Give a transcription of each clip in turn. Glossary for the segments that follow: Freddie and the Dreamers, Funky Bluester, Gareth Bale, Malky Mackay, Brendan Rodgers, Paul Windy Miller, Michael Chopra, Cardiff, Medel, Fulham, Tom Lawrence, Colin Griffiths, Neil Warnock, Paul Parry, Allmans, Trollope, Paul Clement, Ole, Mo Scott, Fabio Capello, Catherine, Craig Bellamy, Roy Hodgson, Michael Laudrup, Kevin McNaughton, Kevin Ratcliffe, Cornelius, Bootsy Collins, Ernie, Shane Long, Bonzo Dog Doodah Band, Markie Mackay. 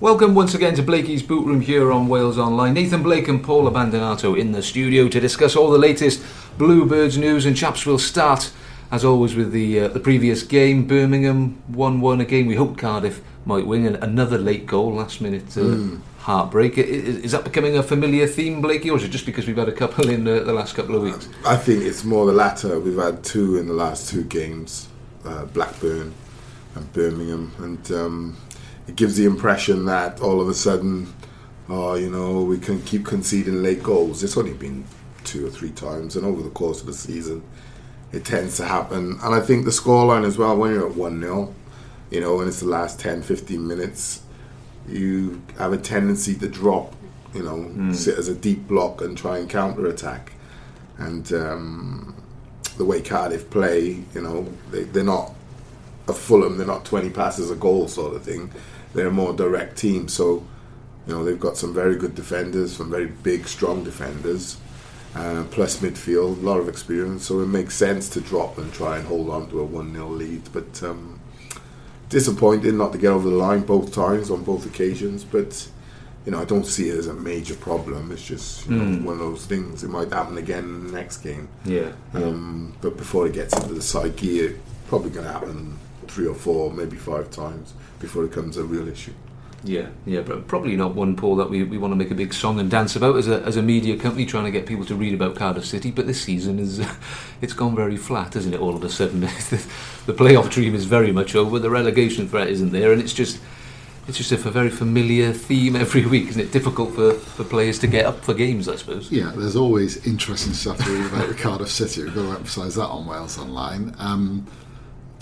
Welcome once again to Blakey's Boot Room here on Wales Online. Nathan Blake and Paul Abandonato in the studio to discuss all the latest Bluebirds news. And chaps, will start, as always, with the previous game. Birmingham 1-1, a game we hoped Cardiff might win, and another late goal, last-minute heartbreak. Is that becoming a familiar theme, Blakey, or is it just because we've had a couple in the last couple of weeks? I think it's more the latter. We've had two in the last two games, Blackburn and Birmingham, and... It gives the impression that all of a sudden, we can keep conceding late goals. It's only been two or three times, and over the course of the season, it tends to happen. And I think the scoreline as well, when you're at 1-0, and it's the last 10, 15 minutes, you have a tendency to drop, sit as a deep block and try and counter-attack. And the way Cardiff play, they're not a Fulham, they're not 20 passes a goal sort of thing. They're a more direct team, so they've got some very good defenders, some very big, strong defenders, plus midfield, a lot of experience. So it makes sense to drop and try and hold on to a 1-0 lead. But disappointing not to get over the line both times on both occasions. But I don't see it as a major problem. It's just one of those things. It might happen again in the next game. Yeah. But before it gets into the psyche, it's probably going to happen 3 or 4, maybe 5 times before it becomes a real issue. Yeah, but probably not one, Paul, that we want to make a big song and dance about as a media company trying to get people to read about Cardiff City. But this season it's gone very flat, hasn't it? All of a sudden, the playoff dream is very much over. The relegation threat isn't there, and it's just a very familiar theme every week, isn't it? Difficult for players to get up for games, I suppose. Yeah, there's always interesting stuff to read about Cardiff City. We've got to emphasise that on Wales Online.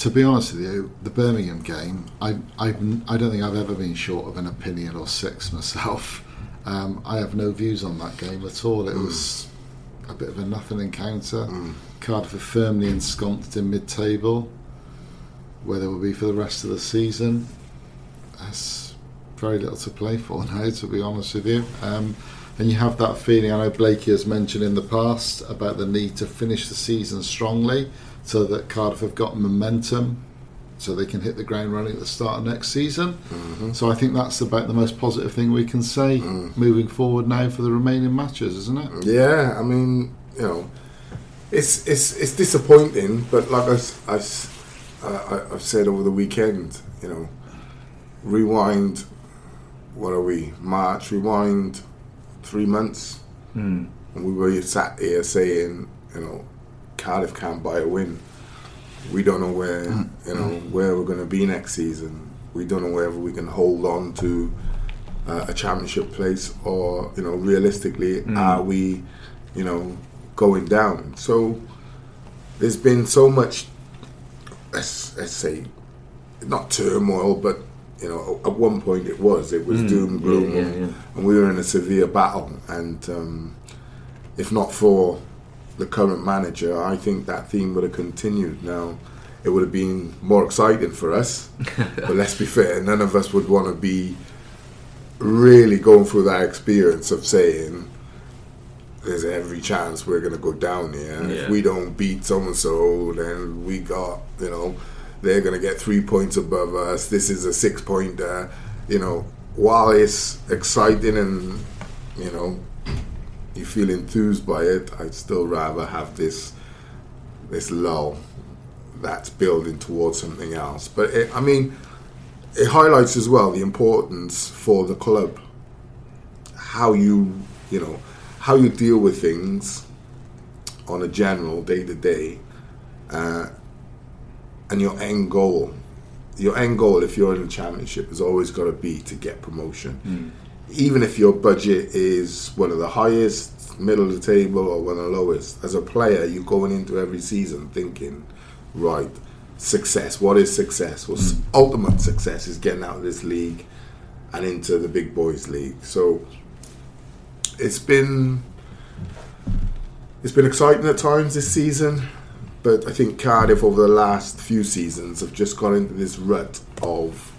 To be honest with you, the Birmingham game, I don't think I've ever been short of an opinion or six myself. I have no views on that game at all. It was a bit of a nothing encounter. Cardiff are firmly ensconced in mid-table, where they will be for the rest of the season. That's very little to play for now, to be honest with you. And you have that feeling, I know Blakey has mentioned in the past, about the need to finish the season strongly, so that Cardiff have got momentum, so they can hit the ground running at the start of next season. Mm-hmm. So I think that's about the most positive thing we can say moving forward now for the remaining matches, isn't it? Yeah, I mean, it's disappointing, but like I've said over the weekend, rewind. What are we? March. Rewind 3 months, and we were sat here saying, Cardiff can't buy a win. We don't know where we're going to be next season. We don't know whether we can hold on to a championship place or, realistically, are we, going down? So there's been so much, let's say, not turmoil, but at one point it was doom and gloom, and we were in a severe battle. And if not for the current manager, I think that theme would have continued. Now, it would have been more exciting for us, but let's be fair, none of us would want to be really going through that experience of saying there's every chance we're going to go down here. Yeah. If we don't beat so-and-so, then we got, they're going to get 3 points above us. This is a 6-pointer. While it's exciting and, you feel enthused by it, I'd still rather have this lull that's building towards something else. But it highlights as well the importance for the club, how you deal with things on a general day to day, and your end goal. Your end goal, if you're in the championship, is always got to be to get promotion. Even if your budget is one of the highest, middle of the table, or one of the lowest, as a player, you're going into every season thinking, right, success, what is success? Well, ultimate success is getting out of this league and into the big boys league. So it's been exciting at times this season, but I think Cardiff over the last few seasons have just gone into this rut of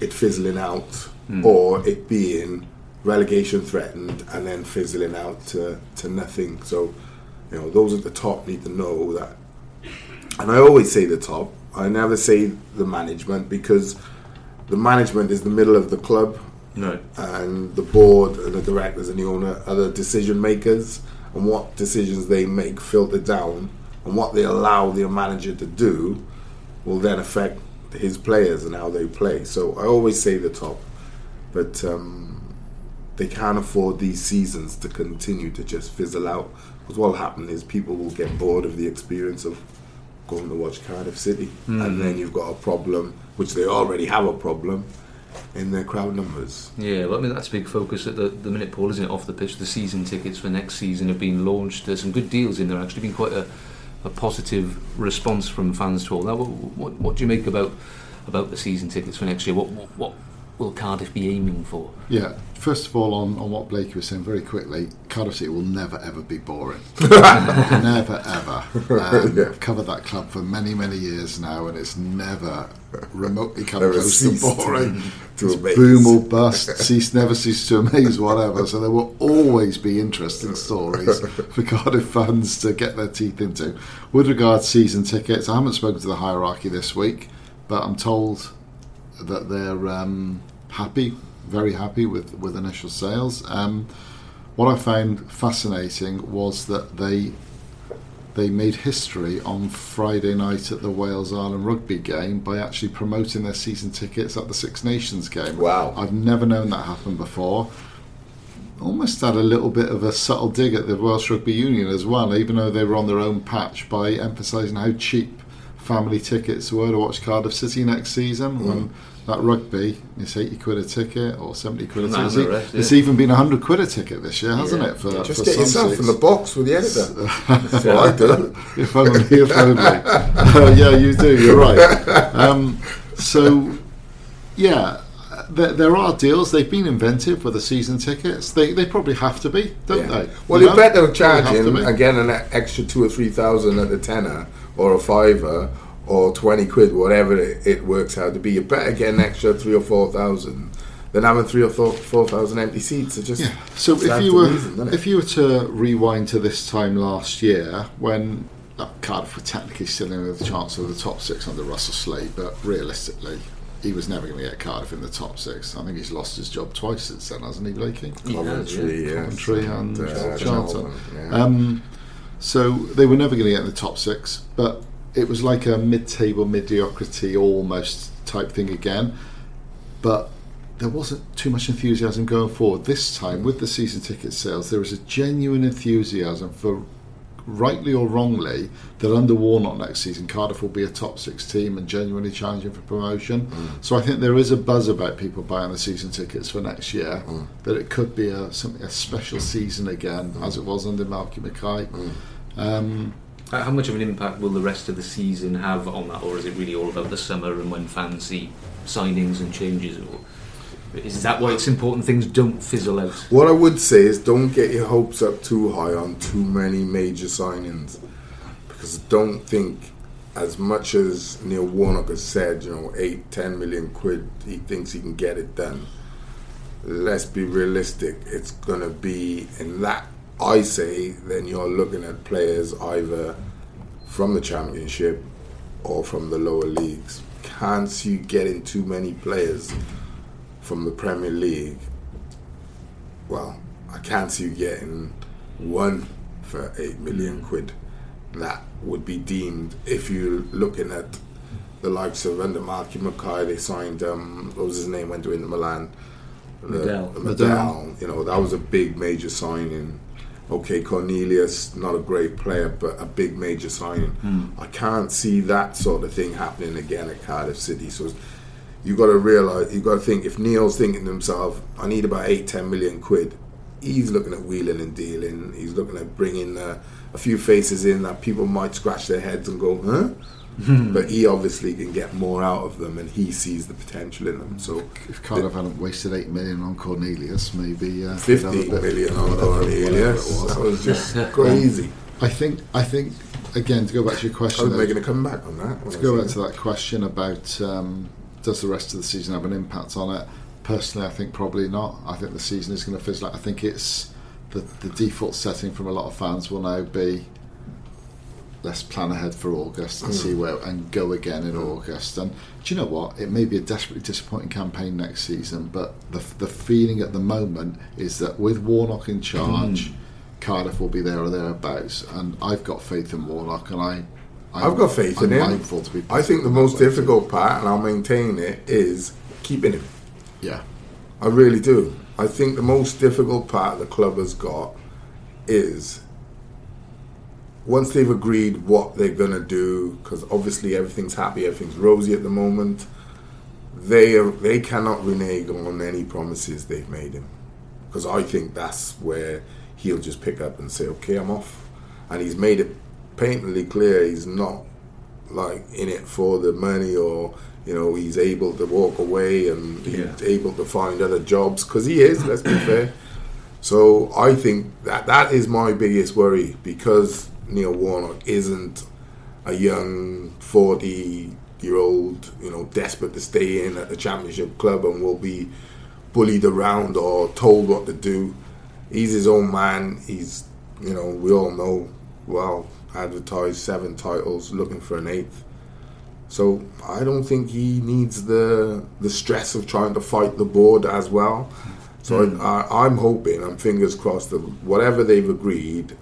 it fizzling out or it being relegation threatened and then fizzling out to nothing. So, you know, those at the top need to know that. And I always say the top. I never say the management, because the management is the middle of the club. No. And the board and the directors and the owner are the decision makers, and what decisions they make filter down, and what they allow their manager to do will then affect his players and how they play. So I always say the top, but they can't afford these seasons to continue to just fizzle out, because what will happen is people will get bored of the experience of going to watch Cardiff City, and then you've got a problem, which they already have a problem, in their crowd numbers. Yeah, well, I mean, that's a big focus at the minute, Paul, isn't it, off the pitch? The season tickets for next season have been launched. There's some good deals in there, actually. Been quite a positive response from fans to all that. What do you make about the season tickets for next year? What will Cardiff be aiming for? Yeah, first of all, on what Blakey was saying very quickly, Cardiff City will never ever be boring. Never ever. I've covered that club for many years now, and it's never remotely come close to boring. It's boom or bust, cease never cease to amaze, whatever. So there will always be interesting stories for Cardiff fans to get their teeth into. With regard to season tickets, I haven't spoken to the hierarchy this week, but I'm told that they're happy, very happy with initial sales. What I found fascinating was that they made history on Friday night at the Wales Ireland rugby game by actually promoting their season tickets at the Six Nations game. Wow! I've never known that happen before. Almost had a little bit of a subtle dig at the Welsh Rugby Union as well, even though they were on their own patch, by emphasising how cheap family tickets were to watch Cardiff City next season. When that rugby, it's £80 a ticket or £70 a ticket. It's even been £100 a ticket this year, hasn't it? For, just for get yourself seats in the box with the editor. That's what I do. If only, if only. Yeah, you do, you're right. So, yeah, there are deals. They've been inventive for the season tickets. They probably have to be, don't they? Well, you bet they're charging, again, an extra 2,000 or 3,000 at the tenner, or a fiver, or 20 quid, whatever it works out to be. You better get an extra 3,000 or 4,000 than having 3,000 or 4,000 empty seats. So if you were to rewind to this time last year, when Cardiff were technically still in with a chance of the top six under Russell Slate, but realistically, he was never going to get Cardiff in the top six. I think he's lost his job twice since then, hasn't he, Blakey? Coventry and Charlton. So they were never going to get in the top six, but it was like a mid-table mediocrity almost type thing again. But there wasn't too much enthusiasm going forward. This time, with the season ticket sales, there was a genuine enthusiasm for, rightly or wrongly, that under Warnock next season, Cardiff will be a top six team and genuinely challenging for promotion. So I think there is a buzz about people buying the season tickets for next year, that it could be a special season again, as it was under Malky Mackay. How much of an impact will the rest of the season have on that, or is it really all about the summer and when fans see signings and changes? Or is that why it's important things don't fizzle out? What I would say is, don't get your hopes up too high on too many major signings, because I don't think, as much as Neil Warnock has said, 8-10 million quid, he thinks he can get it done. Let's be realistic. It's going to be in that. I say then you're looking at players either from the Championship or from the lower leagues. Can't see you getting too many players from the Premier League. Well, I can't see you getting one for 8 million quid. That would be deemed, if you're looking at the likes of under Markie Mackay, they signed, what was his name, went to Inter Milan? Medel. That was a big major signing. Okay, Cornelius, not a great player, but a big major signing. I can't see that sort of thing happening again at Cardiff City. So you got to realise, you got to think, if Neil's thinking to himself, I need about 8-10 million quid, he's looking at wheeling and dealing. He's looking at bringing a few faces in that people might scratch their heads and go, huh? But he obviously can get more out of them, and he sees the potential in them. So if Cardiff hadn't wasted $8 million on Cornelius, maybe 15 million on Cornelius, that was just crazy. I think again, to go back to your question, I was making a comeback on that. To go back to that question about does the rest of the season have an impact on it? Personally, I think probably not. I think the season is going to fizzle out. I think it's the default setting from a lot of fans will now be, let's plan ahead for August and see where and go again in August. And do you know what? It may be a desperately disappointing campaign next season, but the feeling at the moment is that with Warnock in charge, Cardiff will be there or thereabouts. And I've got faith in Warnock, and I've got faith in him. I think the most difficult part, and I'll maintain it, is keeping him. Yeah, I really do. I think the most difficult part the club has got is, once they've agreed what they're going to do, because obviously everything's happy, everything's rosy at the moment, they cannot renege on any promises they've made him. Because I think that's where he'll just pick up and say, okay, I'm off. And he's made it patently clear he's not like in it for the money, or he's able to walk away and he's able to find other jobs, because he is, let's be fair. So I think that is my biggest worry, because Neil Warnock isn't a young 40-year-old, desperate to stay in at the Championship club and will be bullied around or told what to do. He's his own man. He's, we all know, advertised 7 titles, looking for an 8th. So I don't think he needs the stress of trying to fight the board as well. So I'm hoping, I'm fingers crossed, that whatever they've agreed,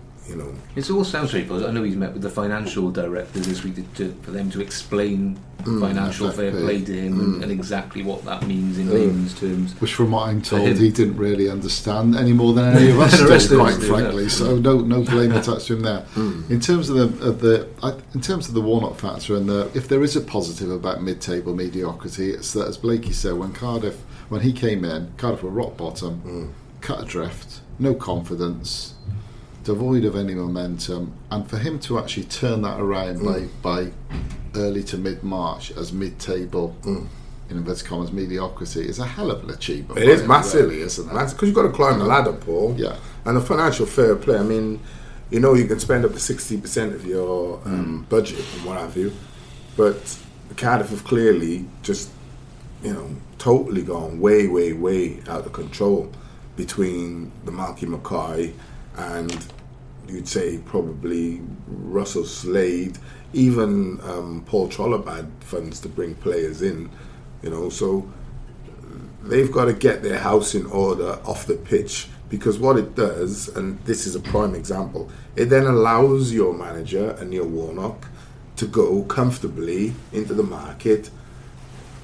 It all sounds very positive. I know he's met with the financial director this week for them to explain financial fair play to him and exactly what that means in layman's terms. Which, from what I'm told, he didn't really understand any more than any of us did, quite frankly. Yeah. So no blame attached to him there. In terms of the Warnock factor, and if there is a positive about mid-table mediocrity, it's that, as Blakey said, when he came in, Cardiff were rock bottom, cut adrift, no confidence, devoid of any momentum, and for him to actually turn that around by early to mid-March as mid-table, in inverted commas, mediocrity, is a hell of an achievement. It is massive, really, isn't it? Because you've got to climb the ladder, Paul. Yeah. And the financial fair play, I mean, you can spend up to 60% of your budget and what have you, but Cardiff have clearly just, totally gone way, way, way out of control between the Markie Mackay and you'd say probably Russell Slate, even Paul Trollope had funds to bring players in, so they've got to get their house in order off the pitch, because what it does, and this is a prime example, it then allows your manager, Neil Warnock, to go comfortably into the market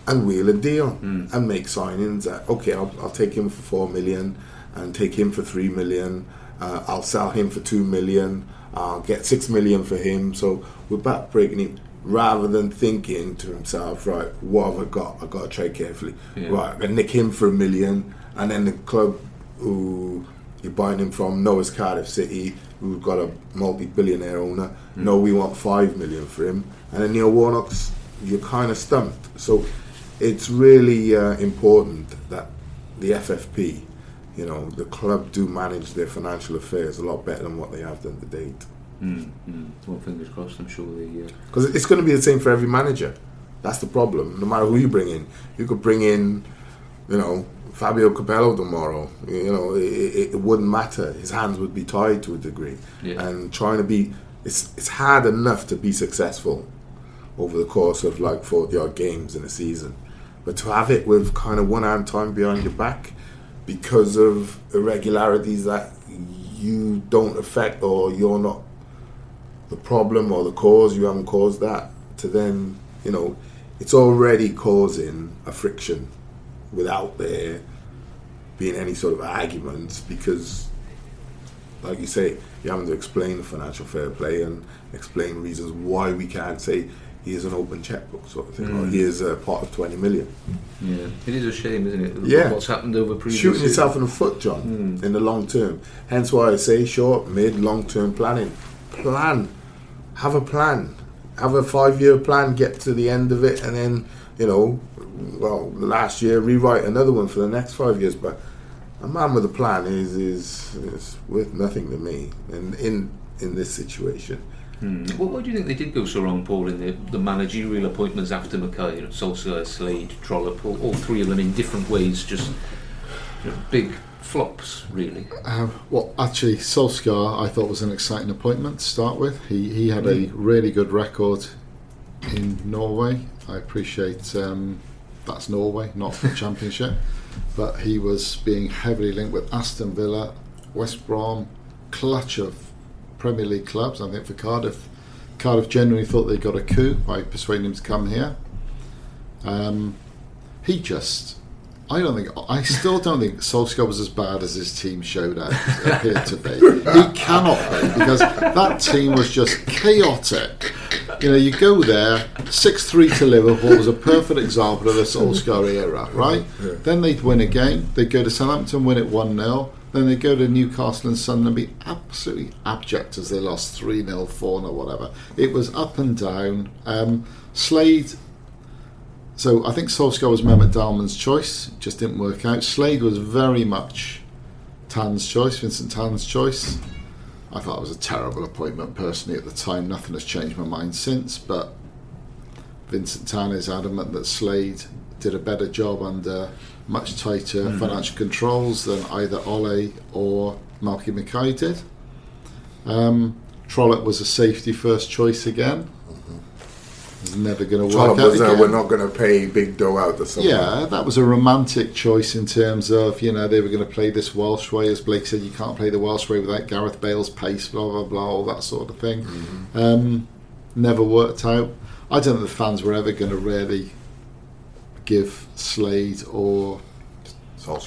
and wheel a deal and make signings. Okay, I'll take him for 4 million and take him for 3 million. I'll sell him for 2 million, I'll get 6 million for him, so we're back breaking him, rather than thinking to himself, right, what have I got? I've got to trade carefully. Yeah. Right, I'm going to nick him for 1 million, and then the club who you're buying him from, it's Cardiff City, who've got a multi-billionaire owner, we want 5 million for him, and then Neil Warnock's, you're kind of stumped. So it's really important that the FFP, the club do manage their financial affairs a lot better than what they have done to date. Well, fingers crossed, I'm sure they... Because it's going to be the same for every manager. That's the problem. No matter who you bring in. You could bring in, Fabio Capello tomorrow. It wouldn't matter. His hands would be tied to a degree. Yeah. And trying to be... It's hard enough to be successful over the course of 40-odd games in a season. But to have it with kind of one hand tied behind your back... because of irregularities that you don't affect, or you're not the problem or the cause, you haven't caused that, to then, it's already causing a friction without there being any sort of arguments, because, like you say, you're having to explain the financial fair play and explain reasons why we can't say, here's an open chequebook sort of thing, or here's a pot of 20 million. Yeah, it is a shame, isn't it? Yeah. What's happened over previous years. Shooting yourself in the foot, John, in the long term. Hence why I say short, mid, long term planning. Plan. Have a plan. have a 5-year plan, get to the end of it, and then, you know, well, last year rewrite another one for the next 5 years. But a man with a plan is worth nothing to me in this situation. What do you think they did go so wrong, Paul, in the managerial appointments after Mackay, Solskjaer, Slade, Trollope, all three of them in different ways, just big flops, really? Well, actually, Solskjaer I thought was an exciting appointment to start with. He had a really good record in Norway. I appreciate that's Norway, not the Championship. But he was being heavily linked with Aston Villa, West Brom, clutch of Premier League clubs. I think for Cardiff genuinely thought they got a coup by persuading him to come here. I still don't think Solskjaer was as bad as his team showed out appeared to be. He cannot be, because that team was just chaotic. You know, you go there, 6-3 to Liverpool was a perfect example of the Solskjaer era, right? Yeah. Then they'd win a game, they'd go to Southampton, win it 1-0. Then they go to Newcastle and Sunderland and be absolutely abject as they lost 3-0, 4-0, or whatever. It was up and down. Slade, so I think Solskjaer was Mehmet Dalman's choice, just didn't work out. Slade was very much Tan's choice, Vincent Tan's choice. I thought it was a terrible appointment personally at the time. Nothing has changed my mind since, but Vincent Tan is adamant that Slade did a better job under much tighter financial controls than either Ole or Malky Mackay did. Trollope was a safety first choice again. It's never going to work out. Trollope was we're not going to pay big dough out or something. Yeah, that was a romantic choice in terms of, you know, they were going to play this Welsh way. As Blake said, you can't play the Welsh way without Gareth Bale's pace, blah, blah, blah, all that sort of thing. Never worked out. I don't think the fans were ever going to really give Slade or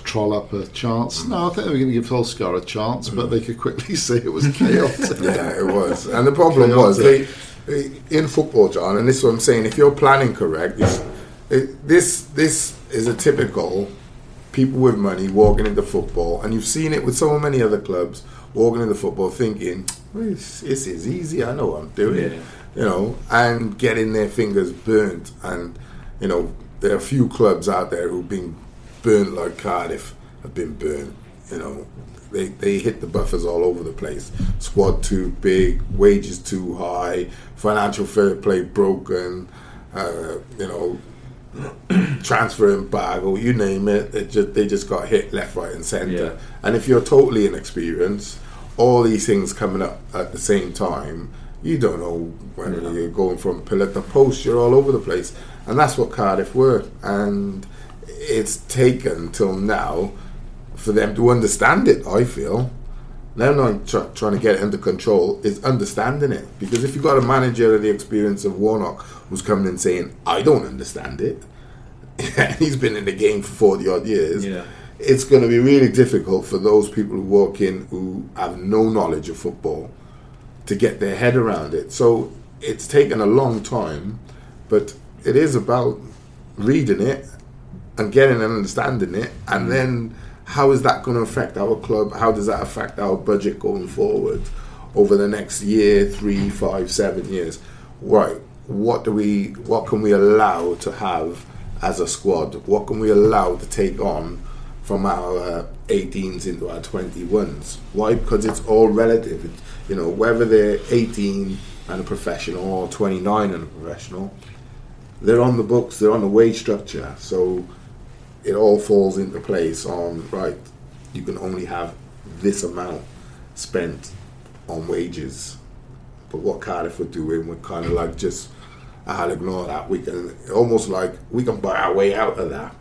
Trollope a chance. No, I think they were going to give Solskjaer a chance, but they could quickly see it was chaotic. Yeah, it was. And the problem was, they, in football, John, and this is what I'm saying, if you're planning correct, this is a typical people with money walking into football, and you've seen it with so many other clubs walking into football thinking, well, this is easy, I know what I'm doing. Yeah. You know, and getting their fingers burnt. And, you know, there are a few clubs out there who've been burnt, like Cardiff have been burnt. You know, they hit the buffers all over the place. Squad too big, wages too high, financial fair play broken. You know, transferring bag or you name it. They just got hit left, right, and centre. Yeah. And if you're totally inexperienced, all these things coming up at the same time, you don't know whether you're going from pillar to post. You're all over the place. And that's what Cardiff were, and it's taken till now for them to understand it, I feel. They're not trying to get it under control, it's understanding it. Because if you've got a manager with the experience of Warnock who's coming in saying, I don't understand it, he's been in the game for 40-odd years, it's going to be really difficult for those people who walk in who have no knowledge of football to get their head around it. So it's taken a long time, but it is about reading it and getting and understanding it, and then how is that going to affect our club? How does that affect our budget going forward over the next year, 3, 5, 7 years? Right, what can we allow to have as a squad? What can we allow to take on from our 18s into our 21s? Why? Because it's all relative. It's, you know, whether they're 18 and a professional or 29 and a professional, they're on the books, they're on the wage structure, so it all falls into place on, right, you can only have this amount spent on wages. But what Cardiff were doing, we're kind of like, just, I'll ignore that. We can, almost like, we can buy our way out of that.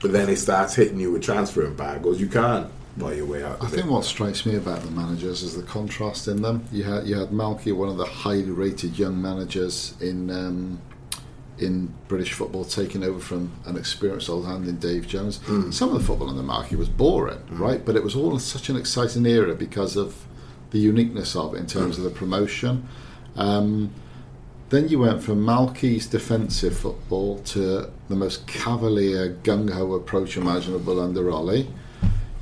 But then it starts hitting you with transferring bagels. You can't buy your way out of it. I think what strikes me about the managers is the contrast in them. You had Malky, one of the highly rated young managers in British football, taking over from an experienced old hand in Dave Jones. Some of the football on the market was boring, right? But it was all such an exciting era because of the uniqueness of it in terms of the promotion. Then you went from Malky's defensive football to the most cavalier, gung-ho approach imaginable under Ole.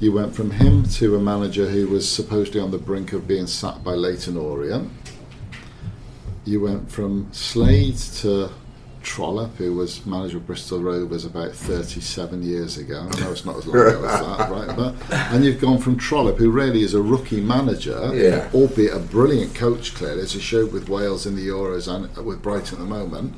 You went from him to a manager who was supposedly on the brink of being sacked by Leyton Orient. you went from Slade to Trollope, who was manager of Bristol Rovers about 37 years ago. I know it's not as long ago as that, right? But, and you've gone from Trollope, who really is a rookie manager, yeah, albeit a brilliant coach, clearly, as he showed with Wales in the Euros and with Brighton at the moment.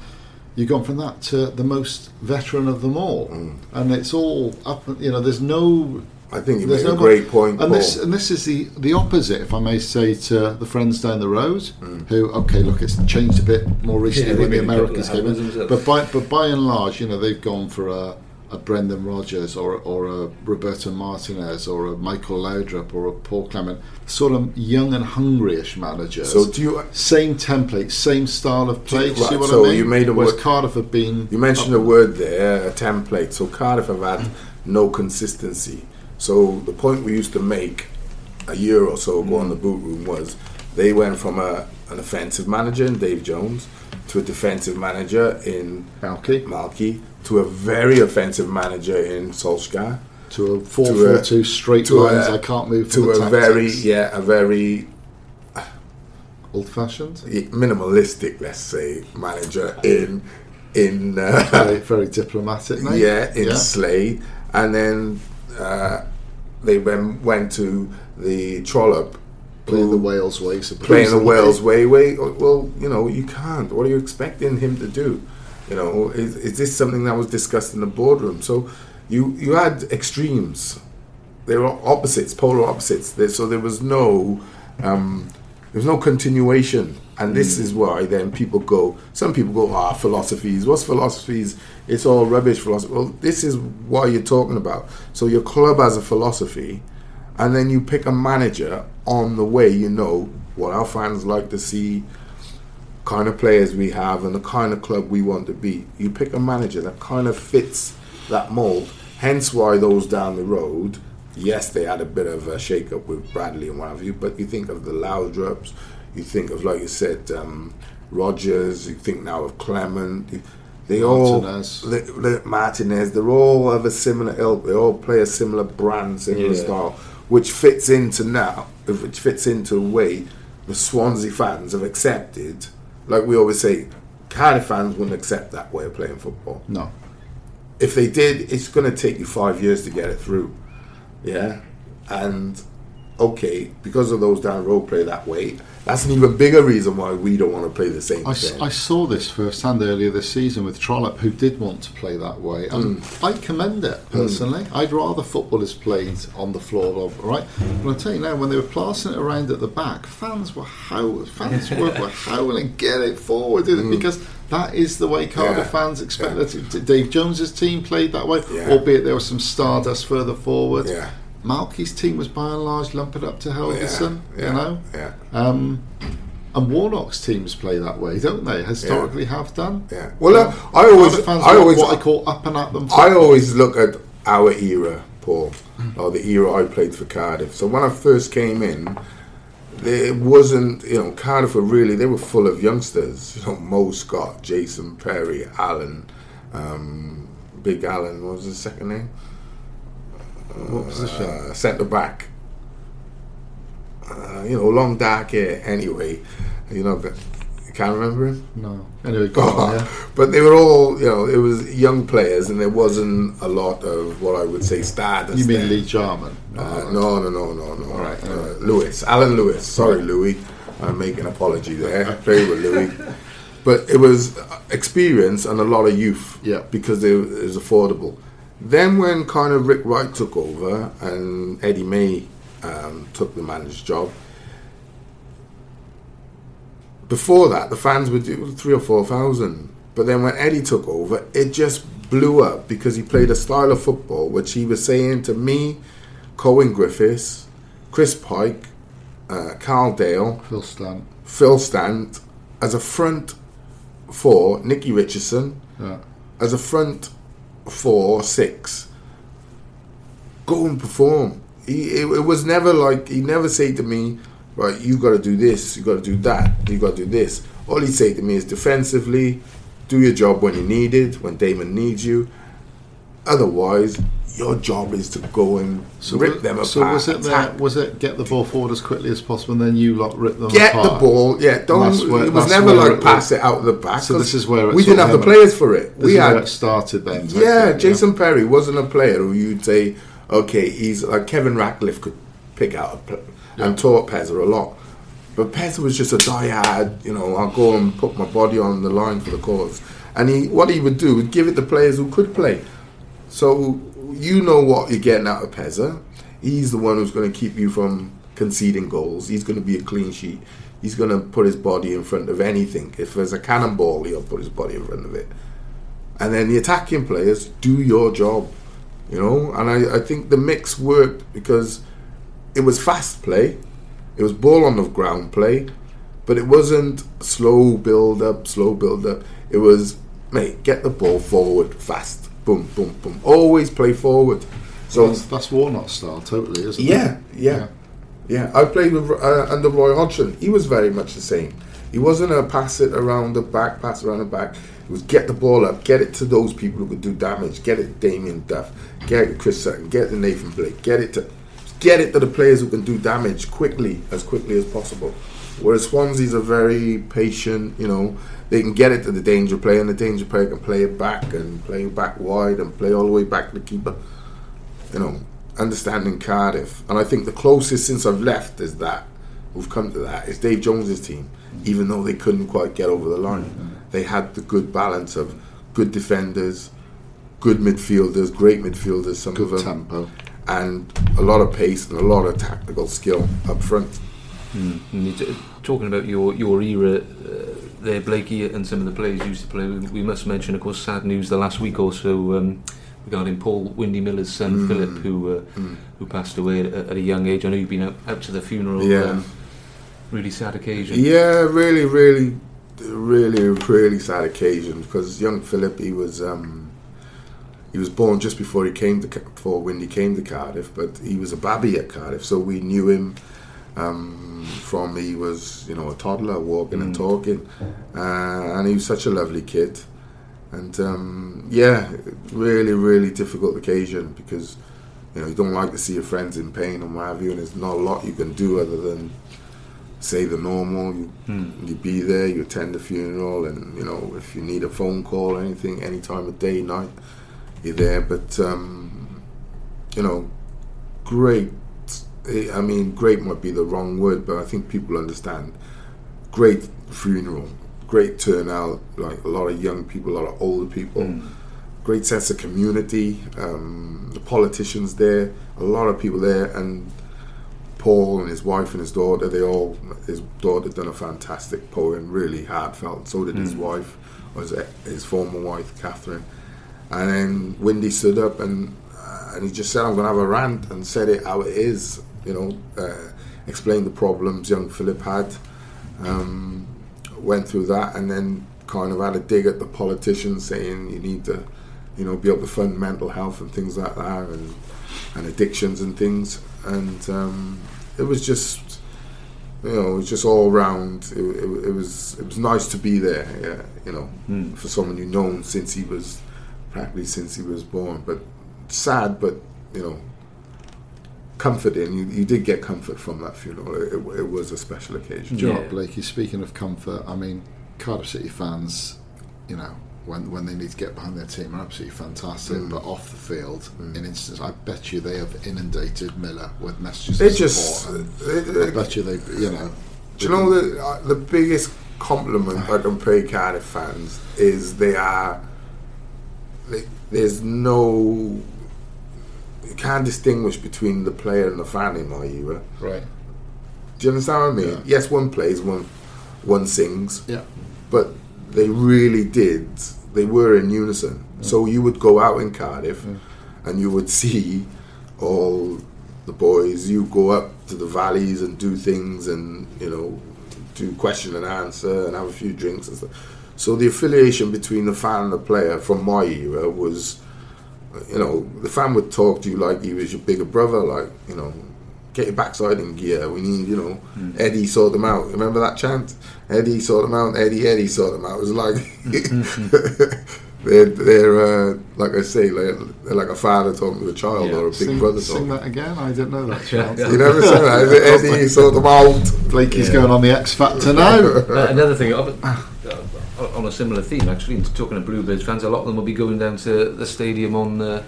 You've gone from that to the most veteran of them all, and it's all up. You know, there's no. I think you make a great point, Paul. And this is the opposite, if I may say, to the friends down the road, who, okay, look, it's changed a bit more recently when the Americans came in, but by and large, you know, they've gone for a Brendan Rodgers or a Roberto Martinez or a Michael Laudrup or a Paul Clement, sort of young and hungryish managers. So do you, same template, same style of play. Do you, right, see what so I mean? You made a word. Cardiff have been. You mentioned a word there, a template. So Cardiff have had no consistency. So the point we used to make a year or so ago on the Boot Room was they went from an offensive manager in Dave Jones to a defensive manager in Malky, to a very offensive manager in Solskjaer, to a 4-4-2 straight lines. I can't move to a very old-fashioned, minimalistic, let's say, manager in very, very diplomatic, mate. Slade, and then they went to the Trollope. Playing the Wales way. Well, you know, you can't. What are you expecting him to do? You know, is this something that was discussed in the boardroom? So you had extremes. They were opposites, polar opposites. So there was no continuation. And this is why then people go, some people go, philosophies. What's philosophies? It's all rubbish philosophy. Well, this is what you're talking about. So your club has a philosophy, and then you pick a manager on the way, you know, what our fans like to see, kind of players we have, and the kind of club we want to be. You pick a manager that kind of fits that mould. Hence why those down the road, yes, they had a bit of a shake-up with Bradley and what have you, but you think of the Laudrups, you think of, like you said, Rodgers, you think now of Clement, Martinez, they're all of a similar ilk, they all play a similar brand, similar style, which fits into a way the Swansea fans have accepted. Like we always say, Cardiff fans wouldn't accept that way of playing football. No. If they did, it's going to take you 5 years to get it through. Yeah? And, okay, because of those down road play that way, that's an even bigger reason why we don't want to play the same thing. I saw this firsthand earlier this season with Trollope, who did want to play that way. And I commend it, personally. I'd rather footballers played on the floor, right? But I'll tell you now, when they were passing it around at the back, fans were howling, get it forward, because that is the way Cardiff fans expect it. Dave Jones's team played that way, albeit there was some stardust further forward. Yeah. Malky's team was by and large lumped up to Helgeson, you know. Yeah. And Warnock's teams play that way, don't they? Historically, have done. Yeah. Well, I always what I call up and at them. I always look at our era, Paul, or the era I played for Cardiff. So when I first came in, it wasn't, you know, Cardiff were really, they were full of youngsters. You know, Mo Scott, Jason Perry, Allen, Big Allen. What was his second name? What position? Centre back. You know, long dark hair. Anyway, you know, but you can't remember him. No. Anyway, but they were all, you know, it was young players, and there wasn't a lot of what I would say stardust. You mean there. Lee Jarman? No. All right. Louis, Alan Louis. Sorry, Louis. I make an apology there. I played with Louis, but it was experience and a lot of youth. Yeah. Because it was affordable. Then when kind of Rick Wright took over and Eddie May took the manager's job, before that the fans were 3,000 or 4,000. But then when Eddie took over, it just blew up because he played a style of football which he was saying to me, Colin Griffiths, Chris Pike, Carl Dale, Phil Stant, as a front four, Nicky Richardson, as a front 4 or 6, go and perform. It was never like, he never said to me, right, you got to do this, you got to do that, you got to do this. All he'd say to me is defensively, do your job when you need it, when Damon needs you, Otherwise, your job is to go and rip them apart. So was it that? Was it get the ball forward as quickly as possible, and then you lot rip them apart? Get the ball, yeah. It was never like pass it out of the back. So this is where we didn't have the players for it. We had it started then. Yeah, Jason Perry wasn't a player who you'd say, okay, he's like Kevin Ratcliffe could pick out and taught Pezza a lot. But Pezza was just a dyad, I'll go and put my body on the line for the cause. And what he would do, would give it to players who could play. So you know what you're getting out of Pezza. He's the one who's going to keep you from conceding goals. He's going to be a clean sheet. He's going to put his body in front of anything. If there's a cannonball, he'll put his body in front of it. And then the attacking players, do your job, And I think the mix worked because it was fast play. It was ball on the ground play, but it wasn't slow build up. It was, mate, get the ball forward fast. Boom, boom, boom. Always play forward. So that's Warnock style, totally, isn't it? Yeah. I played with under Roy Hodgson. He was very much the same. He wasn't a pass it around the back. It was get the ball up, get it to those people who could do damage. Get it to Damien Duff, get it to Chris Sutton, get it to Nathan Blake, get it to the players who can do damage quickly as possible. Whereas Swansea's are very patient, they can get it to the danger player, and the danger player can play it back and play back wide and play all the way back to the keeper. Understanding Cardiff. And I think the closest since I've left is that we've come to that is Dave Jones's team, even though they couldn't quite get over the line. Mm-hmm. They had the good balance of good defenders, good midfielders, great midfielders, some good of them. Tempo. And a lot of pace and a lot of tactical skill up front. Talking about your era there, Blakey, and some of the players you used to play, we must mention, of course, sad news the last week or so regarding Paul Windy Miller's son, Philip, who passed away at a young age. I know you've been out to the funeral. Yeah. Really sad occasion. Yeah, really, really, really, really sad occasion, because young Philip, he was born just before Windy came to Cardiff, but he was a babby at Cardiff, so we knew him from he was a toddler walking and talking, and he was such a lovely kid, and really, really difficult occasion, because you don't like to see your friends in pain and what have you, and there's not a lot you can do other than say the normal. You be there, you attend the funeral, and if you need a phone call or anything, any time of day, night, you're there. But great might be the wrong word, but I think people understand. Great funeral, great turnout, like a lot of young people, a lot of older people, great sense of community, the politicians there, a lot of people there, and Paul and his wife and his daughter, his daughter done a fantastic poem, really heartfelt, so did his wife, or his former wife, Catherine. And then Windy stood up and he just said, I'm going to have a rant, and said it how it is, explained the problems young Philip had, went through that, and then kind of had a dig at the politicians, saying you need to, be able to fund mental health and things like that, and addictions and things. And it was just, it was just all round. It was nice to be there, for someone you've known since he was born, but sad, but comforting. You did get comfort from that funeral. It was a special occasion. Do you know what, Blakey, speaking of comfort, I mean, Cardiff City fans, when they need to get behind their team, are absolutely fantastic. But off the field, in instance, I bet you they have inundated Miller with messages. I bet you they, Do you know the biggest compliment I can pay Cardiff fans is they are. There's no, you can't distinguish between the player and the fan in my era. Right. Do you understand what I mean? Yeah. Yes, one plays, one sings. Yeah. But they really did. They were in unison. Yeah. So you would go out in Cardiff, and you would see all the boys. You go up to the valleys and do things, and do question and answer, and have a few drinks and stuff. So the affiliation between the fan and the player from my era was, the fan would talk to you like he was your bigger brother, like, get your backside in gear, we need, Eddie sort them out. Remember that chant? Eddie sort them out, Eddie sort them out. It was like, They're like I say, they're like a father talking to a child, yeah, or a big brother. Sing that again. I didn't know that. Child. You never said that. Is it Eddie sort of old? Blakey's going on the X Factor now. Another thing on a similar theme, actually, talking to Bluebirds fans, a lot of them will be going down to the stadium on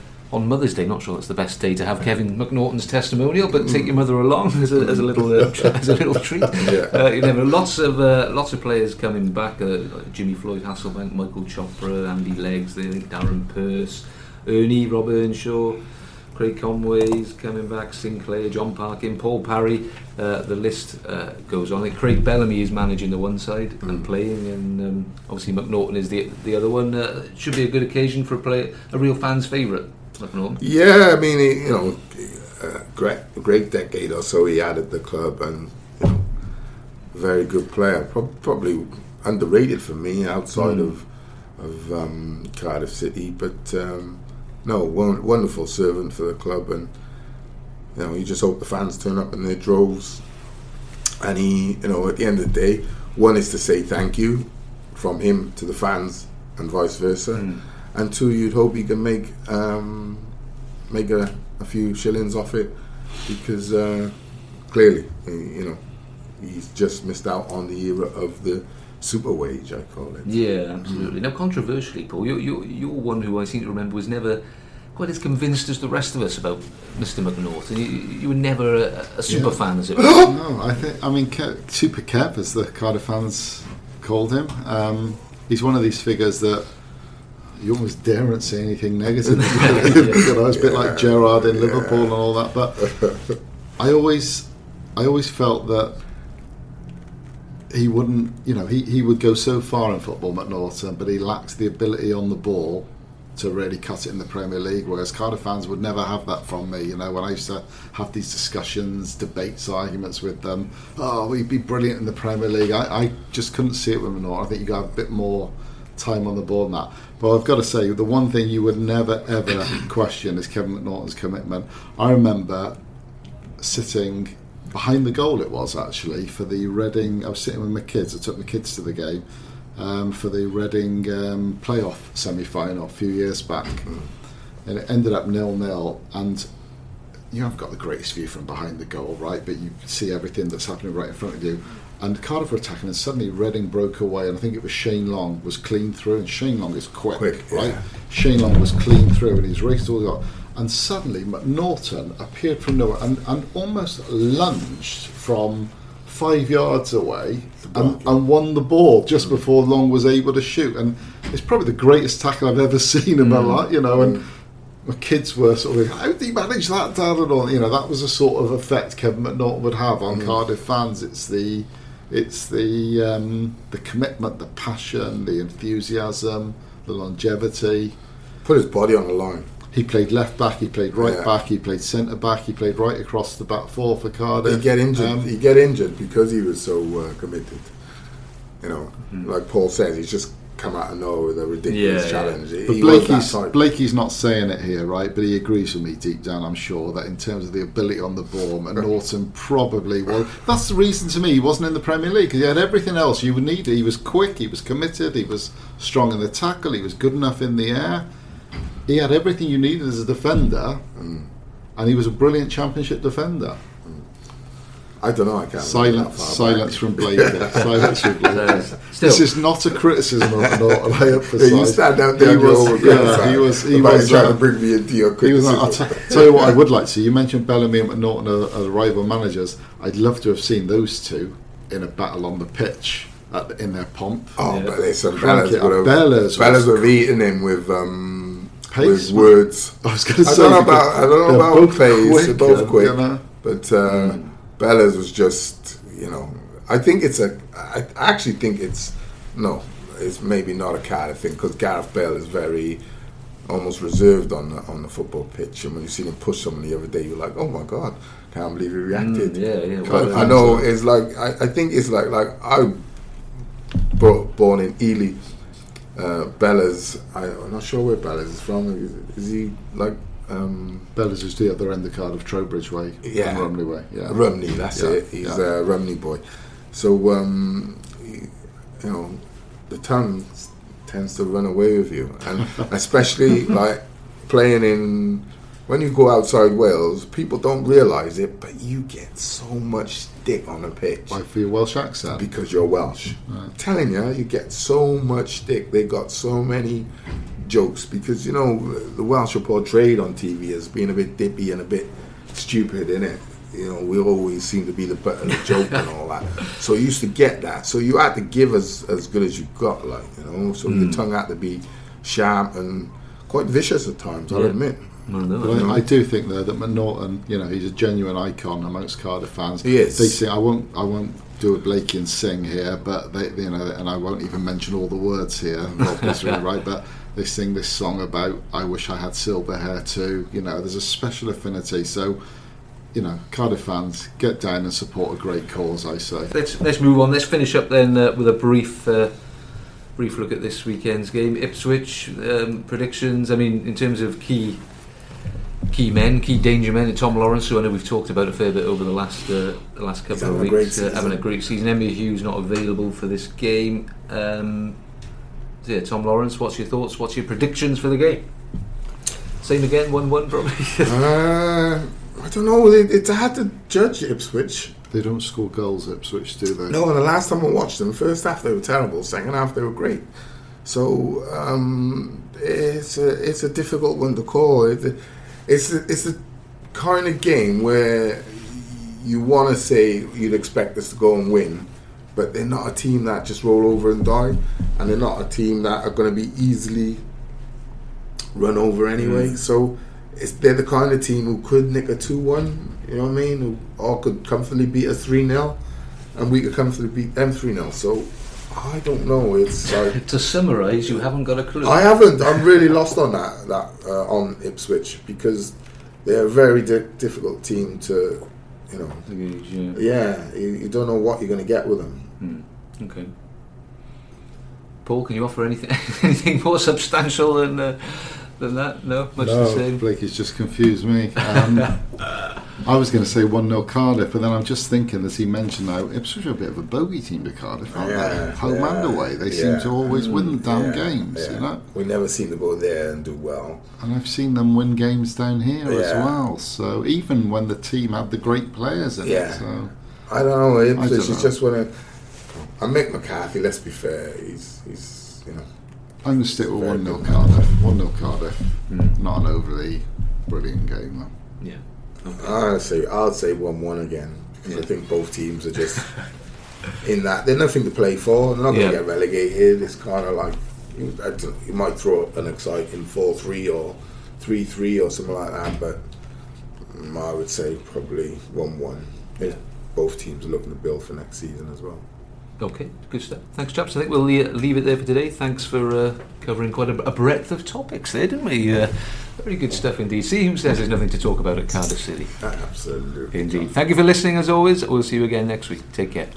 Mother's Day. Not sure it's the best day to have Kevin McNaughton's testimonial, but take your mother along as a little treat. Yeah. You know, lots of players coming back. Like Jimmy Floyd, Hasselbank, Michael Chopra, Andy Leggs, they think Darren Pearce, Ernie, Rob Earnshaw, Craig Conway's coming back, Sinclair, John Parkin, Paul Parry. The list goes on. Craig Bellamy is managing the one side and playing, and obviously McNaughton is the other one. It should be a good occasion for a real fans' favourite. Yeah, I mean, a great decade or so he had at the club, and very good player. Probably underrated for me outside of Cardiff City, but wonderful servant for the club, and you just hope the fans turn up in their droves. And he, at the end of the day, one is to say thank you from him to the fans and vice versa. And two, you'd hope he can make a few shillings off it, because clearly, he's just missed out on the era of the super wage, I call it. Yeah, absolutely. Now, controversially, Paul, you're one who I seem to remember was never quite as convinced as the rest of us about Mr. McNaughton. You were never a super fan, as it was. No, Super Kev, as the Cardiff fans called him. He's one of these figures that you almost daren't say anything negative. I was a bit like Gerrard in Liverpool and all that, but I always felt that he wouldn't. He would go so far in football, McNaughton, but he lacks the ability on the ball to really cut it in the Premier League. Whereas Cardiff fans would never have that from me. When I used to have these discussions, debates, arguments with them, he'd be brilliant in the Premier League. I just couldn't see it with McNaughton. I think you got a bit more time on the ball and that. But I've got to say, the one thing you would never ever question is Kevin McNaughton's commitment. I remember sitting behind the goal, it was actually for the Reading. I was sitting with my kids. I took my kids to the game for the Reading playoff semi-final a few years back, and it ended up 0-0. And you haven't got the greatest view from behind the goal, right? But you see everything that's happening right in front of you. And Cardiff were attacking, and suddenly Reading broke away, and I think it was Shane Long was clean through, and Shane Long is quick right? Yeah. Shane Long was clean through, and he's raced all the way, and suddenly McNaughton appeared from nowhere and almost lunged from 5 yards away and won the ball just before Long was able to shoot, and it's probably the greatest tackle I've ever seen in my life, and my kids were sort of like, how do you manage that, Dad? And all, that was a sort of effect Kevin McNaughton would have on Cardiff fans. It's the commitment, the passion, the enthusiasm, the longevity. Put his body on the line. He played left back, he played right back, he played centre back, he played right across the back four for Cardiff. He'd get injured because he was so committed. Like Paul says, he's just come out of nowhere with a ridiculous challenge. But Blakey's not saying it here, right? But he agrees with me deep down, I'm sure, that in terms of the ability on the ball, McNaughton probably was. That's the reason to me he wasn't in the Premier League, because he had everything else you would need. He was quick, he was committed, he was strong in the tackle, he was good enough in the air. He had everything you needed as a defender, and he was a brilliant Championship defender. I don't know, I can't. Silence from Blakey. Silence from Blakey. This is not a criticism of McNaughton. I emphasise. You stand out there. He was trying to bring me into your criticism. Tell you what I would like to see. You mentioned Bellamy and McNaughton are rival managers. I'd love to have seen those two in a battle on the pitch in their pomp. But there's some Bellas were eating him with... Pace, with words. I was going to say... I don't know about Pace. They're both quick. But... Bellas was just, it's maybe not a Cardiff thing, because Gareth Bale is very almost reserved on the football pitch, and when you see him push someone the other day, you're like, oh my God, can't believe he reacted. Well, I know, it's like, I think it's like I born in Ely, Bellas, I'm not sure where Bellas is from, is he like... Bellas is the other end of Cardiff, Trowbridge way, and Rumney way. Yeah. Rumney, that's it. He's a Rumney boy. So, the tongue tends to run away with you, and especially like playing in, when you go outside Wales, people don't realise it, but you get so much stick on the pitch. Why, for your Welsh accent? Because you're Welsh. Right. I'm telling you, you get so much stick. They got so many jokes because, you know, the Welsh are portrayed on TV as being a bit dippy and a bit stupid, innit? You know, we always seem to be the butt of the joke and all that. So you used to get that. So you had to give as good as you got, like, you know. So your tongue had to be sharp and quite vicious at times, I'll admit. Well, I do think though that McNaughton, you know, he's a genuine icon amongst Cardiff fans. He is. They say, I won't do a Blakean sing here, but they, you know, and I won't even mention all the words here. Right, but they sing this song about I wish I had silver hair too. You know, there's a special affinity. So, you know, Cardiff fans, get down and support a great cause. I say. Let's move on. Let's finish up then with a brief. Brief look at this weekend's game. Ipswich, predictions. I mean, in terms of key danger men, and Tom Lawrence, who I know we've talked about a fair bit over the last couple of weeks, having a great season. Emmy Hughes not available for this game. Tom Lawrence, what's your thoughts? What's your predictions for the game? Same again, 1-1 probably. I don't know. It's hard to judge Ipswich. They don't score goals at Ipswich, do they? No, and the last time I watched them, first half they were terrible, second half they were great. So it's a difficult one to call. It's the kind of game where you want to say you'd expect us to go and win, but they're not a team that just roll over and die, and they're not a team that are going to be easily run over anyway. So they're the kind of team who could nick a 2-1. You know what I mean? Or could comfortably beat us 3-0, and we could comfortably beat them 3-0. So I don't know. It's like to summarise, you haven't got a clue. I haven't. I'm really lost on that on Ipswich because they're a very difficult team to, you know. Yeah, you don't know what you're going to get with them. Mm. Okay. Paul, can you offer anything more substantial than that? No, much the same. Blakey's just confused me. I was going to say 1-0 Cardiff, but then I'm just thinking, as he mentioned now, Ipswich are a bit of a bogey team to Cardiff, aren't they? Home and away, they seem to always win damn games, you know? We never seem to go there and do well. And I've seen them win games down here as well, so even when the team had the great players in it. So I don't know, Ipswich is just one of... And Mick McCarthy, let's be fair, he's you know... I'm going to stick with 1-0 Cardiff. 1-0 Cardiff, not an overly brilliant game, though. Yeah. I'd say 1-1 again because I think both teams are just in that they're nothing to play for. They're not going to get relegated. It's kind of like you might throw up an exciting 4-3 or 3-3 or something like that, but I would say probably 1-1. Yeah. Both teams are looking to build for next season as well. Okay, good stuff. Thanks, chaps. I think we'll leave it there for today. Thanks for covering quite a breadth of topics there, didn't we? Very good stuff indeed. Seems there's nothing to talk about at Cardiff City. Absolutely. Indeed. Thank you for listening as always. We'll see you again next week. Take care.